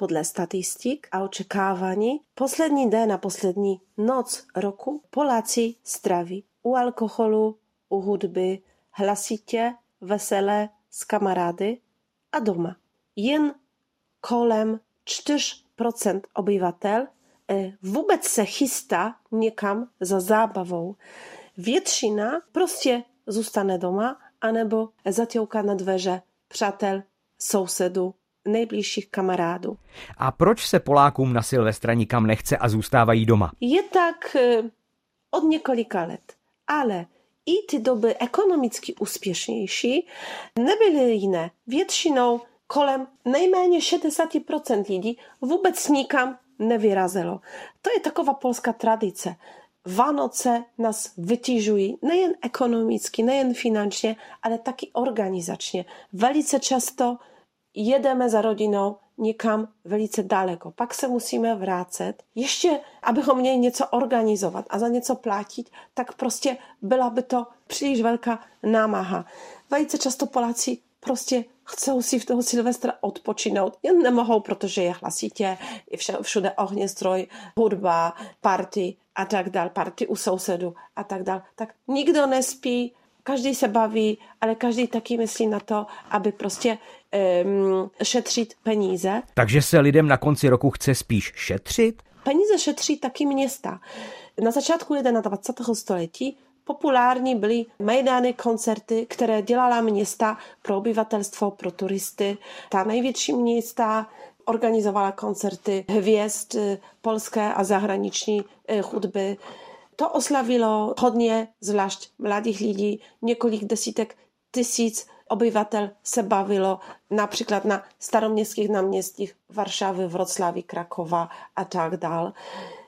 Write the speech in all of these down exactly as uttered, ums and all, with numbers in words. podle statistik a očekávaní, poslední den a poslední noc roku Poláci straví u alkoholu, u hudby, hlasitě, veselé, s kamarády a doma. Jen kolem čtyři procenta obyvatel vůbec se chystá někam za zábavou. Většina prostě zůstane doma anebo zaťouká na dveře přátel, sousedů, nejbližších kamarádů. A proč se Polákům na Silvestra nikam nechce a zůstávají doma? Je tak od několika let, ale i ty doby ekonomicky úspěšnější nebyly jiné. Většinou kolem nejméně šedesát procent lidí vůbec nikam nevyrazilo. To je taková polská tradice. Vánoce nás vytěžují nejen ekonomicky, nejen finančně, ale taky organizačně. Velice často jedeme za rodinou někam velice daleko. Pak se musíme vrátit. Ještě, abychom měli něco organizovat a za něco platit, tak prostě byla by to příliš velká námaha. Velice často Poláci prostě chcou si v toho Silvestra odpočinout. Jen nemohou, protože je hlasitě, všude ohněstroj, hudba, party a tak dál, party u sousedů a tak dál. Tak nikdo nespí, každý se baví, ale každý taky myslí na to, aby prostě um, šetřit peníze. Takže se lidem na konci roku chce spíš šetřit? Peníze šetří taky města. Na začátku dvacátého prvního století populární byly majdany, koncerty, které dělala města pro obyvatelstvo, pro turisty. Ta největší města organizovala koncerty hvězd polské a zahraniční hudby. To oslavilo hodně, zvlášť mladých lidí, několik desítek tisíc obyvatel se bavilo například na staroměstských náměstích Warszawy, Wrocławi, Krakowa a tak dál.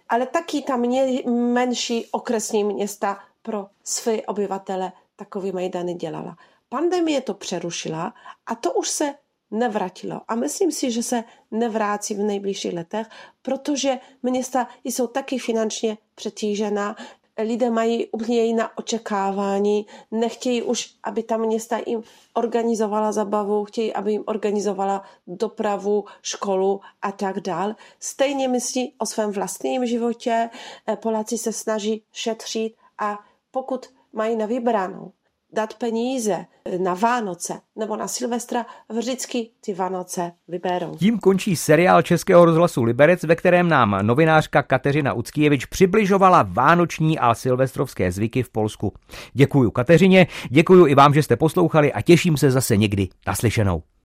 Ale taky tam menší okresní města pro své obyvatele takové majdany dělala. Pandemie to přerušila a to už se nevrátilo. A myslím si, že se nevrácí v nejbližších letech, protože města jsou taky finančně přetížená, lidé mají úplně jiná očekávání, nechtějí už, aby ta města jim organizovala zabavu, chtějí, aby jim organizovala dopravu, školu a tak dál. Stejně myslí o svém vlastním životě, Poláci se snaží šetřit a pokud mají na vybranou dát peníze na Vánoce nebo na Silvestra, vždycky ty Vánoce vyberou. Tím končí seriál Českého rozhlasu Liberec, ve kterém nám novinářka Kateřina Uczkiewicz přibližovala vánoční a silvestrovské zvyky v Polsku. Děkuju Kateřině, děkuju i vám, že jste poslouchali a těším se zase někdy naslyšenou.